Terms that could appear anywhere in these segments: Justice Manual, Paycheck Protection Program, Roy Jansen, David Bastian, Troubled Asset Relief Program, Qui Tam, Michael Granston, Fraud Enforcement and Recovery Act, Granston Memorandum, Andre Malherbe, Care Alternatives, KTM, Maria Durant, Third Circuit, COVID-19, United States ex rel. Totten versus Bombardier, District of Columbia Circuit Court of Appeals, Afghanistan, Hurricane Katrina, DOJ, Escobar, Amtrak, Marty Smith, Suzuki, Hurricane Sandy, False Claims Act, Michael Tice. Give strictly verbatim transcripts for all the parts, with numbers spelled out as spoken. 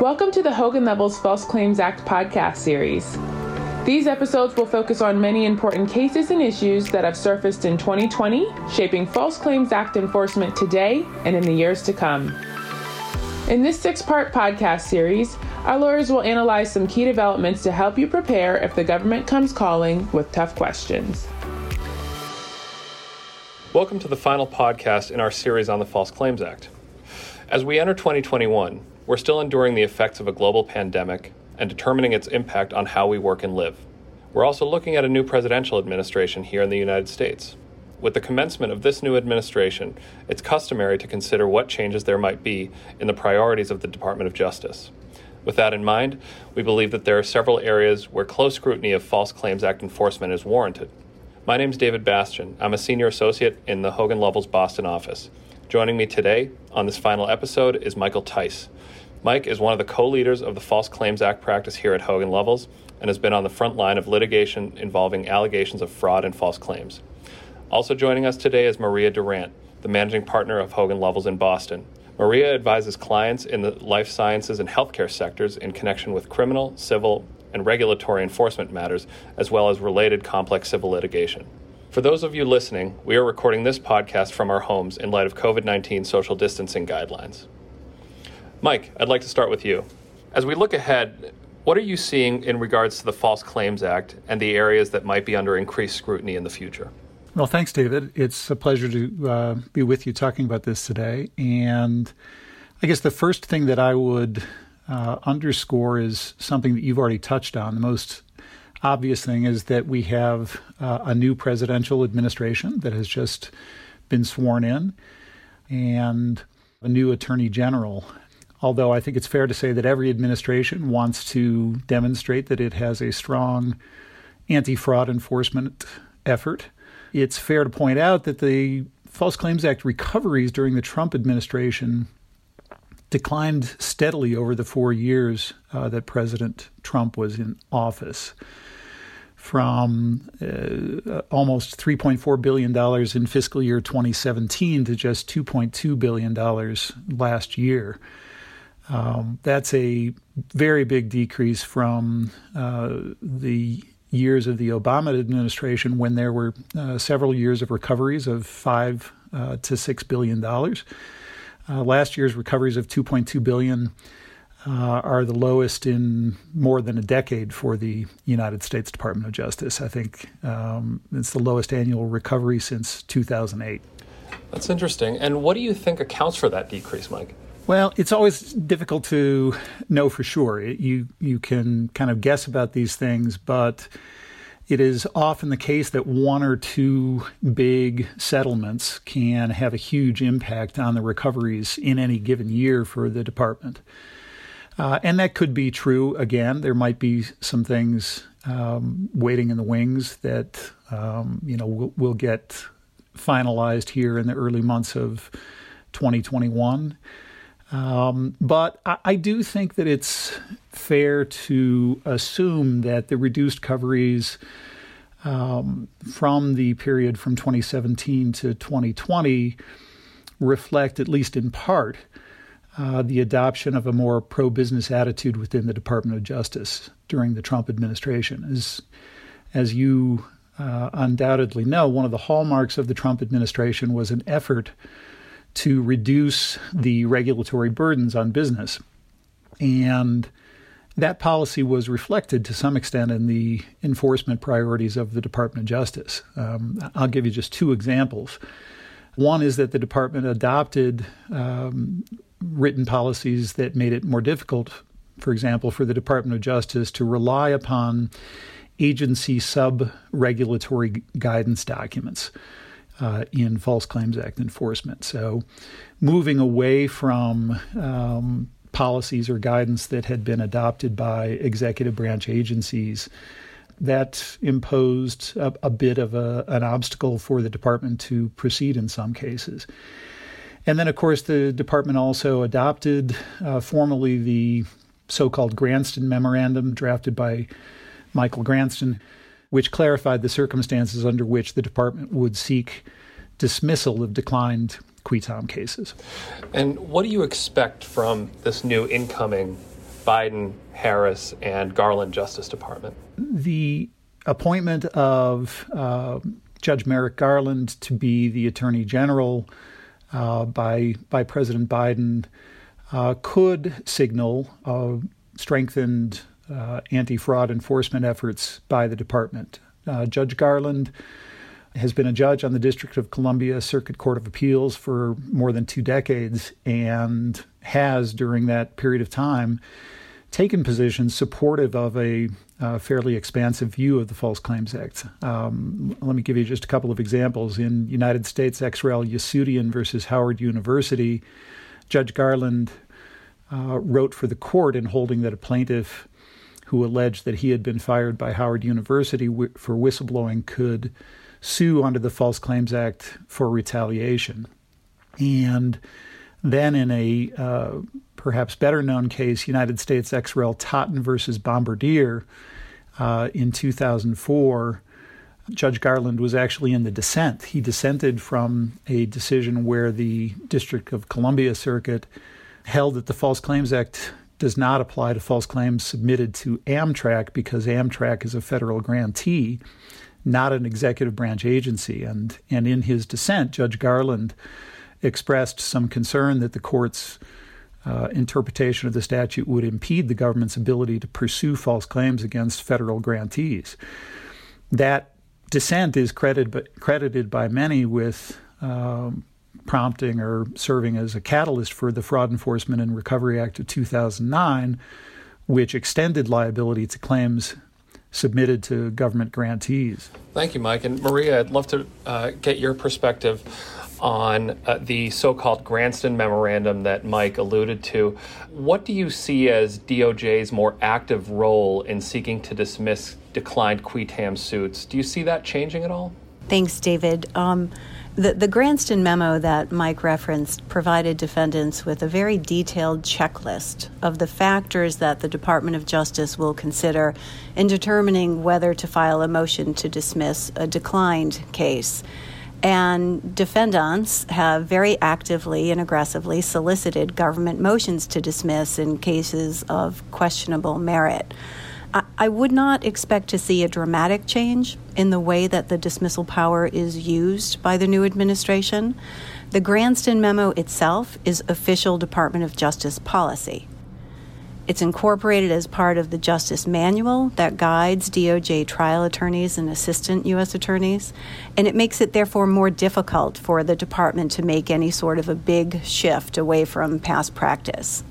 Welcome to the Hogan Lovells False Claims Act podcast series. These episodes will focus on many important cases and issues that have surfaced in twenty twenty, shaping False Claims Act enforcement today and in the years to come. In this six-part podcast series, our lawyers will analyze some key developments to help you prepare if the government comes calling with tough questions. Welcome to the final podcast in our series on the False Claims Act. As we enter twenty twenty-one, we're still enduring the effects of a global pandemic and determining its impact on how we work and live. We're also looking at a new presidential administration here in the United States. With the commencement of this new administration, it's customary to consider what changes there might be in the priorities of the Department of Justice. With that in mind, we believe that there are several areas where close scrutiny of False Claims Act enforcement is warranted. My name's David Bastian. I'm a senior associate in the Hogan Lovells Boston office. Joining me today on this final episode is Michael Tice. Mike is one of the co-leaders of the False Claims Act practice here at Hogan Lovells and has been on the front line of litigation involving allegations of fraud and false claims. Also joining us today is Maria Durant, the managing partner of Hogan Lovells in Boston. Maria advises clients in the life sciences and healthcare sectors in connection with criminal, civil, and regulatory enforcement matters, as well as related complex civil litigation. For those of you listening, we are recording this podcast from our homes in light of covid nineteen social distancing guidelines. Mike, I'd like to start with you. As we look ahead, what are you seeing in regards to the False Claims Act and the areas that might be under increased scrutiny in the future? Well, thanks, David. It's a pleasure to uh, be with you talking about this today. And I guess the first thing that I would uh, underscore is something that you've already touched on. The most obvious thing is that we have uh, a new presidential administration that has just been sworn in and a new attorney general. Although I think it's fair to say that every administration wants to demonstrate that it has a strong anti-fraud enforcement effort. It's fair to point out that the False Claims Act recoveries during the Trump administration declined steadily over the four years uh, that President Trump was in office, from uh, almost three point four billion dollars in fiscal year twenty seventeen to just two point two billion dollars last year. Um, that's a very big decrease from uh, the years of the Obama administration, when there were uh, several years of recoveries of five uh, to six billion dollars. Uh, last year's recoveries of two point two billion dollars uh, are the lowest in more than a decade for the United States Department of Justice. I think um, it's the lowest annual recovery since two thousand eight. That's interesting. And what do you think accounts for that decrease, Mike? Well, it's always difficult to know for sure. You you can kind of guess about these things, but it is often the case that one or two big settlements can have a huge impact on the recoveries in any given year for the department. Uh, and that could be true again. There might be some things um, waiting in the wings that um, you know will, will get finalized here in the early months of twenty twenty-one. Um, but I, I do think that it's fair to assume that the reduced recoveries um, from the period from twenty seventeen to twenty twenty reflect, at least in part, uh, the adoption of a more pro-business attitude within the Department of Justice during the Trump administration. As, as you uh, undoubtedly know, one of the hallmarks of the Trump administration was an effort to reduce the regulatory burdens on business. And that policy was reflected to some extent in the enforcement priorities of the Department of Justice. Um, I'll give you just two examples. One is that the department adopted um, written policies that made it more difficult, for example, for the Department of Justice to rely upon agency sub-regulatory guidance documents Uh, in False Claims Act enforcement. So moving away from um, policies or guidance that had been adopted by executive branch agencies, that imposed a, a bit of a, an obstacle for the department to proceed in some cases. And then, of course, the department also adopted uh, formally the so-called Granston Memorandum drafted by Michael Granston, which clarified the circumstances under which the department would seek dismissal of declined Qui Tam cases. And what do you expect from this new incoming Biden, Harris, and Garland Justice Department. The appointment of uh, Judge Merrick Garland to be the Attorney General uh, by by President Biden uh, could signal uh, strengthened uh, anti-fraud enforcement efforts by the department. Uh, Judge Garland has been a judge on the District of Columbia Circuit Court of Appeals for more than two decades and has, during that period of time, taken positions supportive of a uh, fairly expansive view of the False Claims Act. Um, let me give you just a couple of examples. In United States ex rel. Yusudian versus Howard University, Judge Garland uh, wrote for the court in holding that a plaintiff who alleged that he had been fired by Howard University w- for whistleblowing could sue under the False Claims Act for retaliation. And then in a uh, perhaps better-known case, United States ex rel. Totten versus Bombardier uh, in two thousand four, Judge Garland was actually in the dissent. He dissented from a decision where the District of Columbia Circuit held that the False Claims Act does not apply to false claims submitted to Amtrak because Amtrak is a federal grantee, not an executive branch agency. And, and in his dissent, Judge Garland expressed some concern that the court's uh, interpretation of the statute would impede the government's ability to pursue false claims against federal grantees. That dissent is credited, credited by many with um, prompting or serving as a catalyst for the Fraud Enforcement and Recovery Act of two thousand nine, which extended liability to claims submitted to government grantees. Thank you, Mike. And Maria, I'd love to uh, get your perspective on uh, the so-called Granston Memorandum that Mike alluded to. What do you see as D O J's more active role in seeking to dismiss declined Qui Tam suits? Do you see that changing at all? Thanks, David. Um, the, the Granston memo that Mike referenced provided defendants with a very detailed checklist of the factors that the Department of Justice will consider in determining whether to file a motion to dismiss a declined case. And defendants have very actively and aggressively solicited government motions to dismiss in cases of questionable merit. I would not expect to see a dramatic change in the way that the dismissal power is used by the new administration. The Granston memo itself is official Department of Justice policy. It's incorporated as part of the Justice Manual that guides D O J trial attorneys and assistant U S attorneys, and it makes it therefore more difficult for the department to make any sort of a big shift away from past practice.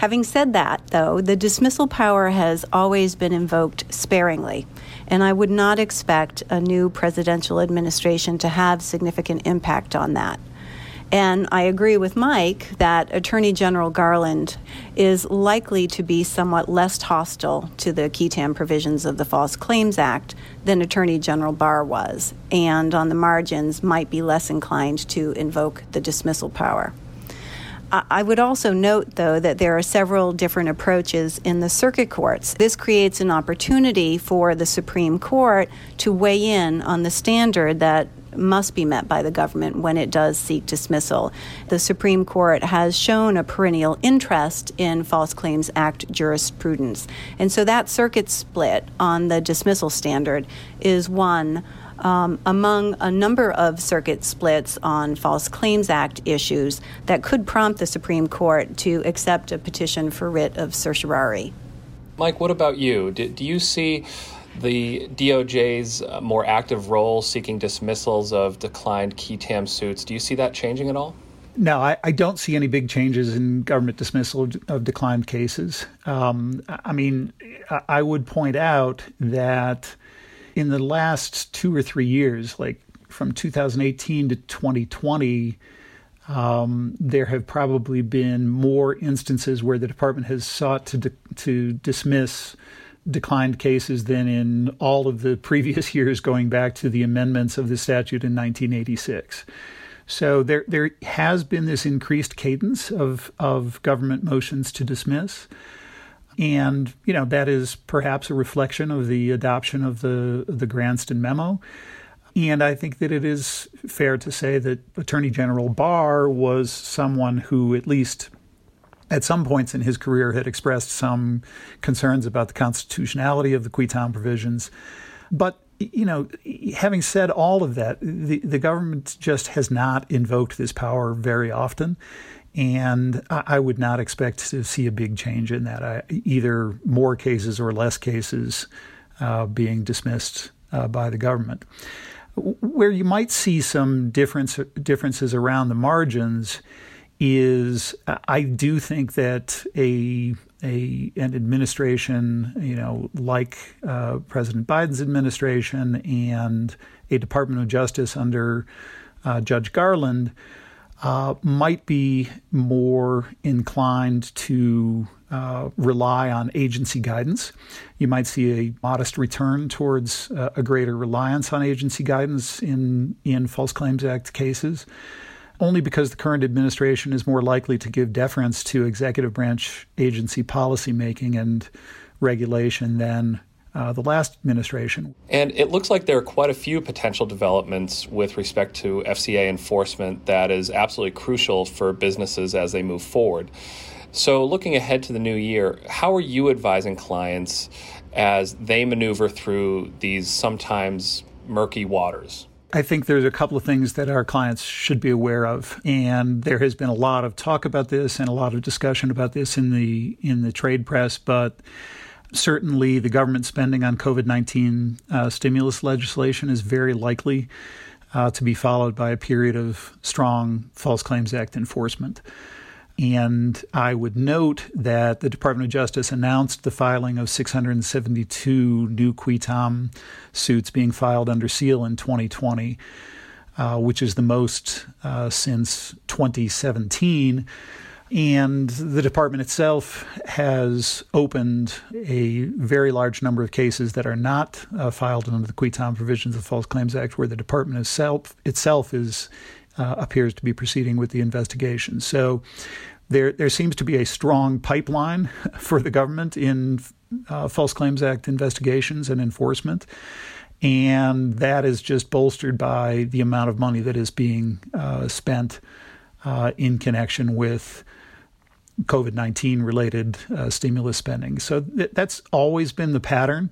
Having said that, though, the dismissal power has always been invoked sparingly, and I would not expect a new presidential administration to have significant impact on that. And I agree with Mike that Attorney General Garland is likely to be somewhat less hostile to the Qui Tam provisions of the False Claims Act than Attorney General Barr was, and on the margins might be less inclined to invoke the dismissal power. I would also note, though, that there are several different approaches in the circuit courts. This creates an opportunity for the Supreme Court to weigh in on the standard that must be met by the government when it does seek dismissal. The Supreme Court has shown a perennial interest in False Claims Act jurisprudence. And so that circuit split on the dismissal standard is one Um, among a number of circuit splits on False Claims Act issues that could prompt the Supreme Court to accept a petition for writ of certiorari. Mike, what about you? Do, do you see the D O J's more active role seeking dismissals of declined Qui Tam suits? Do you see that changing at all? No, I, I don't see any big changes in government dismissal of, of declined cases. Um, I mean, I would point out that in the last two or three years, like from two thousand eighteen to twenty twenty, um, there have probably been more instances where the department has sought to de- to dismiss declined cases than in all of the previous years going back to the amendments of the statute in nineteen eighty-six. So there there has been this increased cadence of of government motions to dismiss. And, you know, that is perhaps a reflection of the adoption of the the Granston memo. And I think that it is fair to say that Attorney General Barr was someone who, at least at some points in his career had expressed some concerns about the constitutionality of the Qui Tam provisions. But, you know, having said all of that, the, the government just has not invoked this power very often. And I would not expect to see a big change in that, I, either more cases or less cases uh, being dismissed uh, by the government. Where you might see some difference, differences around the margins is I do think that a a an administration, you know, like uh, President Biden's administration and a Department of Justice under uh, Judge Garland uh, might be more inclined to uh, rely on agency guidance. You might see a modest return towards uh, a greater reliance on agency guidance in in False Claims Act cases. Only because the current administration is more likely to give deference to executive branch agency policymaking and regulation than uh, the last administration. And it looks like there are quite a few potential developments with respect to F C A enforcement that is absolutely crucial for businesses as they move forward. So looking ahead to the new year, how are you advising clients as they maneuver through these sometimes murky waters? I think there's a couple of things that our clients should be aware of, and there has been a lot of talk about this and a lot of discussion about this in the in the trade press, but certainly the government spending on COVID nineteen uh, stimulus legislation is very likely uh, to be followed by a period of strong False Claims Act enforcement. And I would note that the Department of Justice announced the filing of six hundred seventy-two new Qui Tam suits being filed under seal in twenty twenty, uh, which is the most uh, since twenty seventeen. And the department itself has opened a very large number of cases that are not uh, filed under the Qui Tam provisions of the False Claims Act, where the department itself, itself is Uh, appears to be proceeding with the investigation. So there there seems to be a strong pipeline for the government in uh, False Claims Act investigations and enforcement. And that is just bolstered by the amount of money that is being uh, spent uh, in connection with COVID nineteen related uh, stimulus spending. So th- that's always been the pattern.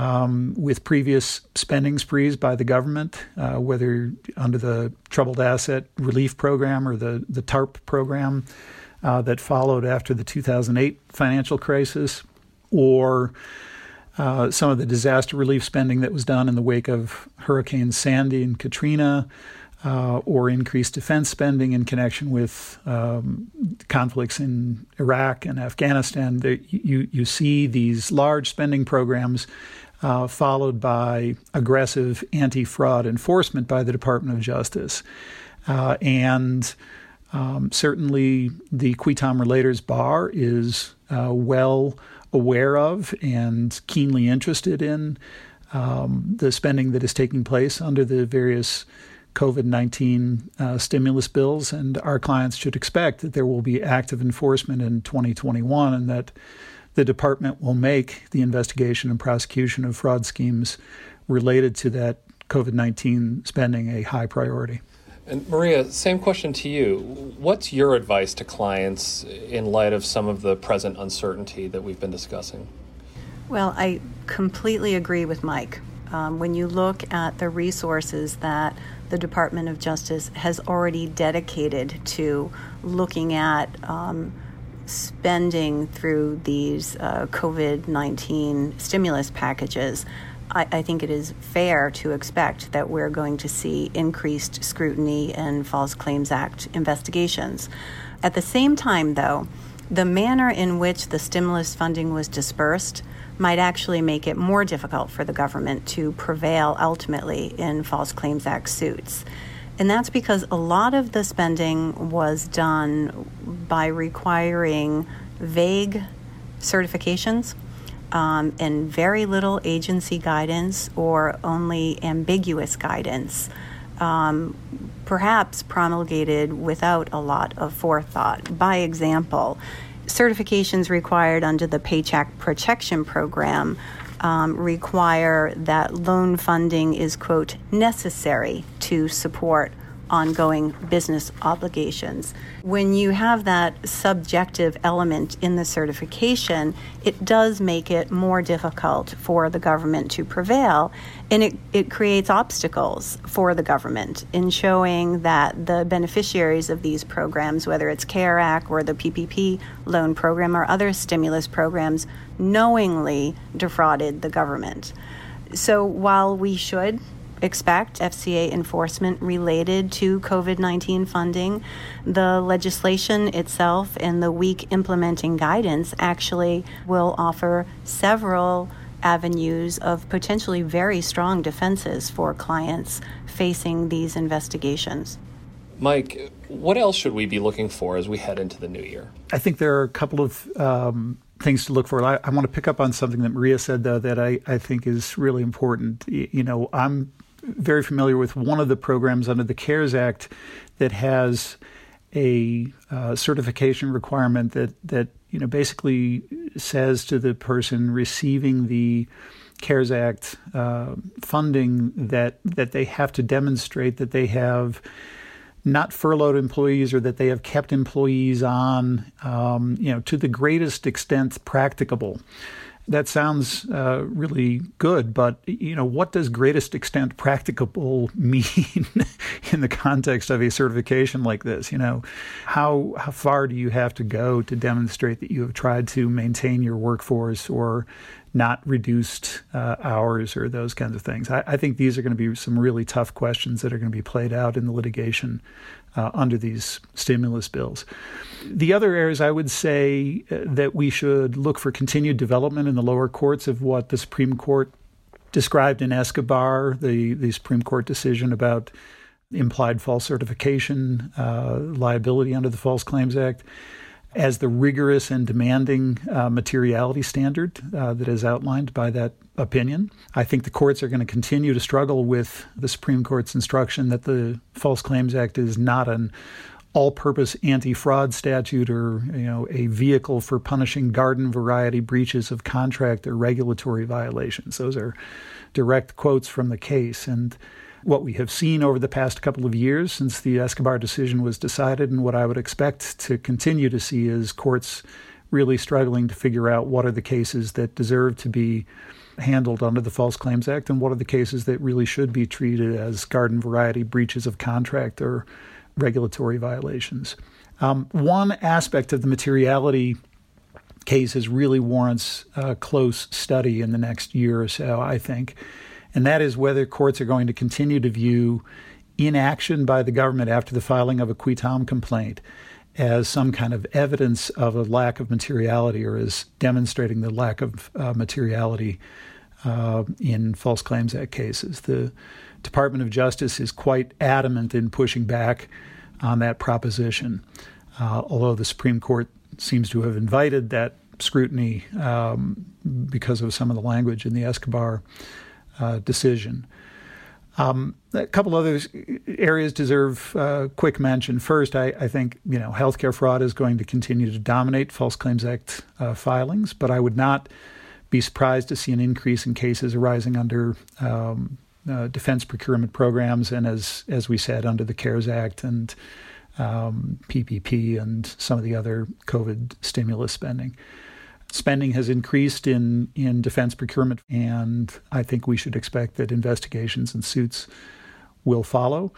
Um, with previous spending sprees by the government, uh, whether under the Troubled Asset Relief Program or the, the TARP program uh, that followed after the two thousand eight financial crisis, or uh, some of the disaster relief spending that was done in the wake of Hurricane Sandy and Katrina, uh, or increased defense spending in connection with um, conflicts in Iraq and Afghanistan. There, you, you see these large spending programs Uh, followed by aggressive anti-fraud enforcement by the Department of Justice. Uh, and um, certainly the Qui Tam Relators Bar is uh, well aware of and keenly interested in um, the spending that is taking place under the various COVID nineteen uh, stimulus bills. And our clients should expect that there will be active enforcement in twenty twenty-one, and that the department will make the investigation and prosecution of fraud schemes related to that COVID nineteen spending a high priority. And Maria, same question to you. What's your advice to clients in light of some of the present uncertainty that we've been discussing? Well, I completely agree with Mike. Um, when you look at the resources that the Department of Justice has already dedicated to looking at um, spending through these uh, COVID nineteen stimulus packages, I, I think it is fair to expect that we're going to see increased scrutiny and False Claims Act investigations. At the same time, though, the manner in which the stimulus funding was dispersed might actually make it more difficult for the government to prevail ultimately in False Claims Act suits. And that's because a lot of the spending was done by requiring vague certifications um, and very little agency guidance or only ambiguous guidance, um, perhaps promulgated without a lot of forethought. By example, certifications required under the Paycheck Protection Program Um, require that loan funding is, quote, necessary to support ongoing business obligations. When you have that subjective element in the certification, it does make it more difficult for the government to prevail, and it, it creates obstacles for the government in showing that the beneficiaries of these programs, whether it's CARE Act or the P P P loan program or other stimulus programs, knowingly defrauded the government. So while we should expect F C A enforcement related to COVID nineteen funding, the legislation itself and the weak implementing guidance actually will offer several avenues of potentially very strong defenses for clients facing these investigations. Mike, what else should we be looking for as we head into the new year? I think there are a couple of um, things to look for. I, I want to pick up on something that Maria said, though, that I, I think is really important. You, you know, I'm very familiar with one of the programs under the CARES Act that has a uh, certification requirement that that you know basically says to the person receiving the CARES Act uh, funding that that they have to demonstrate that they have not furloughed employees or that they have kept employees on, um, you know, to the greatest extent practicable. That sounds uh, really good, but, you know, what does greatest extent practicable mean in the context of a certification like this? You know, how how far do you have to go to demonstrate that you have tried to maintain your workforce or not reduced uh, hours or those kinds of things? I, I think these are going to be some really tough questions that are going to be played out in the litigation uh, under these stimulus bills. The other areas I would say uh, that we should look for continued development in the lower courts of what the Supreme Court described in Escobar, the, the Supreme Court decision about implied false certification, uh, liability under the False Claims Act, as the rigorous and demanding uh, materiality standard uh, that is outlined by that opinion. I think the courts are going to continue to struggle with the Supreme Court's instruction that the False Claims Act is not an all-purpose anti-fraud statute or, you know, a vehicle for punishing garden variety breaches of contract or regulatory violations. Those are direct quotes from the case. And what we have seen over the past couple of years since the Escobar decision was decided, and what I would expect to continue to see, is courts really struggling to figure out what are the cases that deserve to be handled under the False Claims Act and what are the cases that really should be treated as garden variety breaches of contract or regulatory violations. Um, one aspect of the materiality cases really warrants a close study in the next year or so, I think. And that is whether courts are going to continue to view inaction by the government after the filing of a Qui Tam complaint as some kind of evidence of a lack of materiality or as demonstrating the lack of uh, materiality uh, in False Claims Act cases. The Department of Justice is quite adamant in pushing back on that proposition, uh, although the Supreme Court seems to have invited that scrutiny um, because of some of the language in the Escobar Uh, decision. Um, a couple other areas deserve uh, quick mention. First, I, I think you know healthcare fraud is going to continue to dominate False Claims Act uh, filings, but I would not be surprised to see an increase in cases arising under um, uh, defense procurement programs and, as as we said, under the CARES Act and um, P P P and some of the other COVID stimulus spending. Spending has increased in, in defense procurement, and I think we should expect that investigations and suits will follow.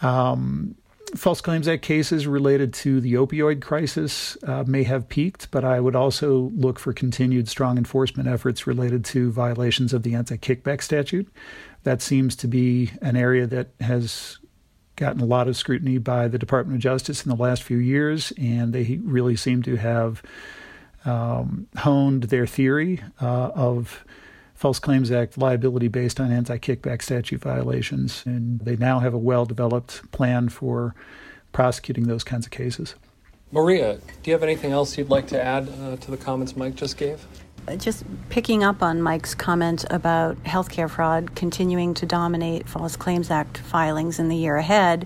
Um, False Claims Act cases related to the opioid crisis uh, may have peaked, but I would also look for continued strong enforcement efforts related to violations of the anti-kickback statute. That seems to be an area that has gotten a lot of scrutiny by the Department of Justice in the last few years, and they really seem to have Um, honed their theory uh, of False Claims Act liability based on anti-kickback statute violations. And they now have a well-developed plan for prosecuting those kinds of cases. Maria, do you have anything else you'd like to add uh, to the comments Mike just gave? Just picking up on Mike's comment about healthcare fraud continuing to dominate False Claims Act filings in the year ahead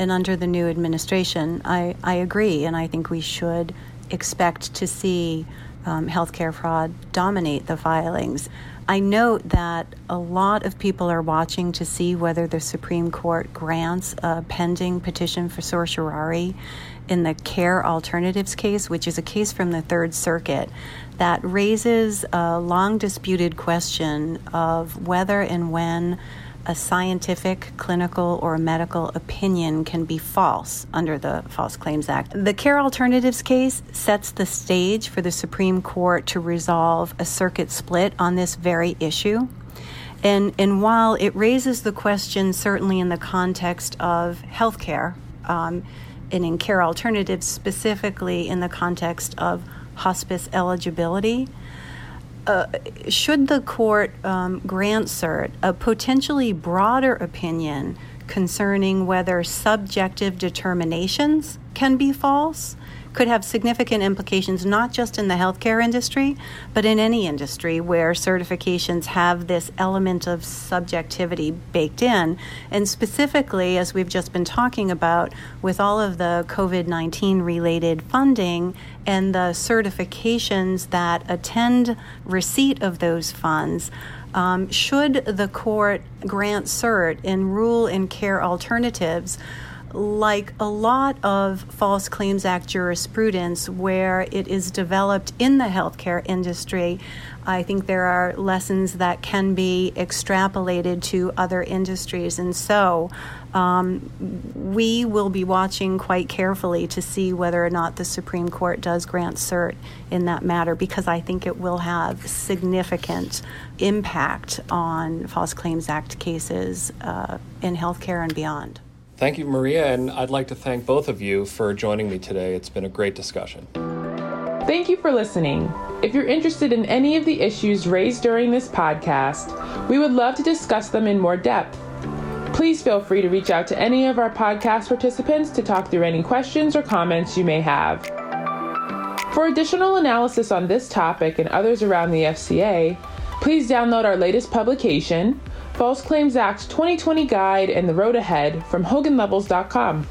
and under the new administration, I, I agree, and I think we should expect to see um, healthcare fraud dominate the filings. I note that a lot of people are watching to see whether the Supreme Court grants a pending petition for certiorari in the Care Alternatives case, which is a case from the Third Circuit that raises a long-disputed question of whether and when a scientific, clinical, or medical opinion can be false under the False Claims Act. The Care Alternatives case sets the stage for the Supreme Court to resolve a circuit split on this very issue. And, and while it raises the question, certainly in the context of healthcare, um, and in Care Alternatives specifically in the context of hospice eligibility, Uh, should the court um, grant cert, a potentially broader opinion concerning whether subjective determinations can be false could have significant implications, not just in the healthcare industry, but in any industry where certifications have this element of subjectivity baked in. And specifically, as we've just been talking about, with all of the COVID nineteen related funding and the certifications that attend receipt of those funds, um, should the court grant cert and rule in Care Alternatives, like a lot of False Claims Act jurisprudence where it is developed in the healthcare industry, I think there are lessons that can be extrapolated to other industries. And so um, we will be watching quite carefully to see whether or not the Supreme Court does grant cert in that matter, because I think it will have significant impact on False Claims Act cases uh, in healthcare and beyond. Thank you, Maria, and I'd like to thank both of you for joining me today. It's been a great discussion. Thank you for listening. If you're interested in any of the issues raised during this podcast, we would love to discuss them in more depth. Please feel free to reach out to any of our podcast participants to talk through any questions or comments you may have. For additional analysis on this topic and others around the F C A, please download our latest publication, False Claims Act twenty twenty Guide and the Road Ahead, from hogan lovells dot com.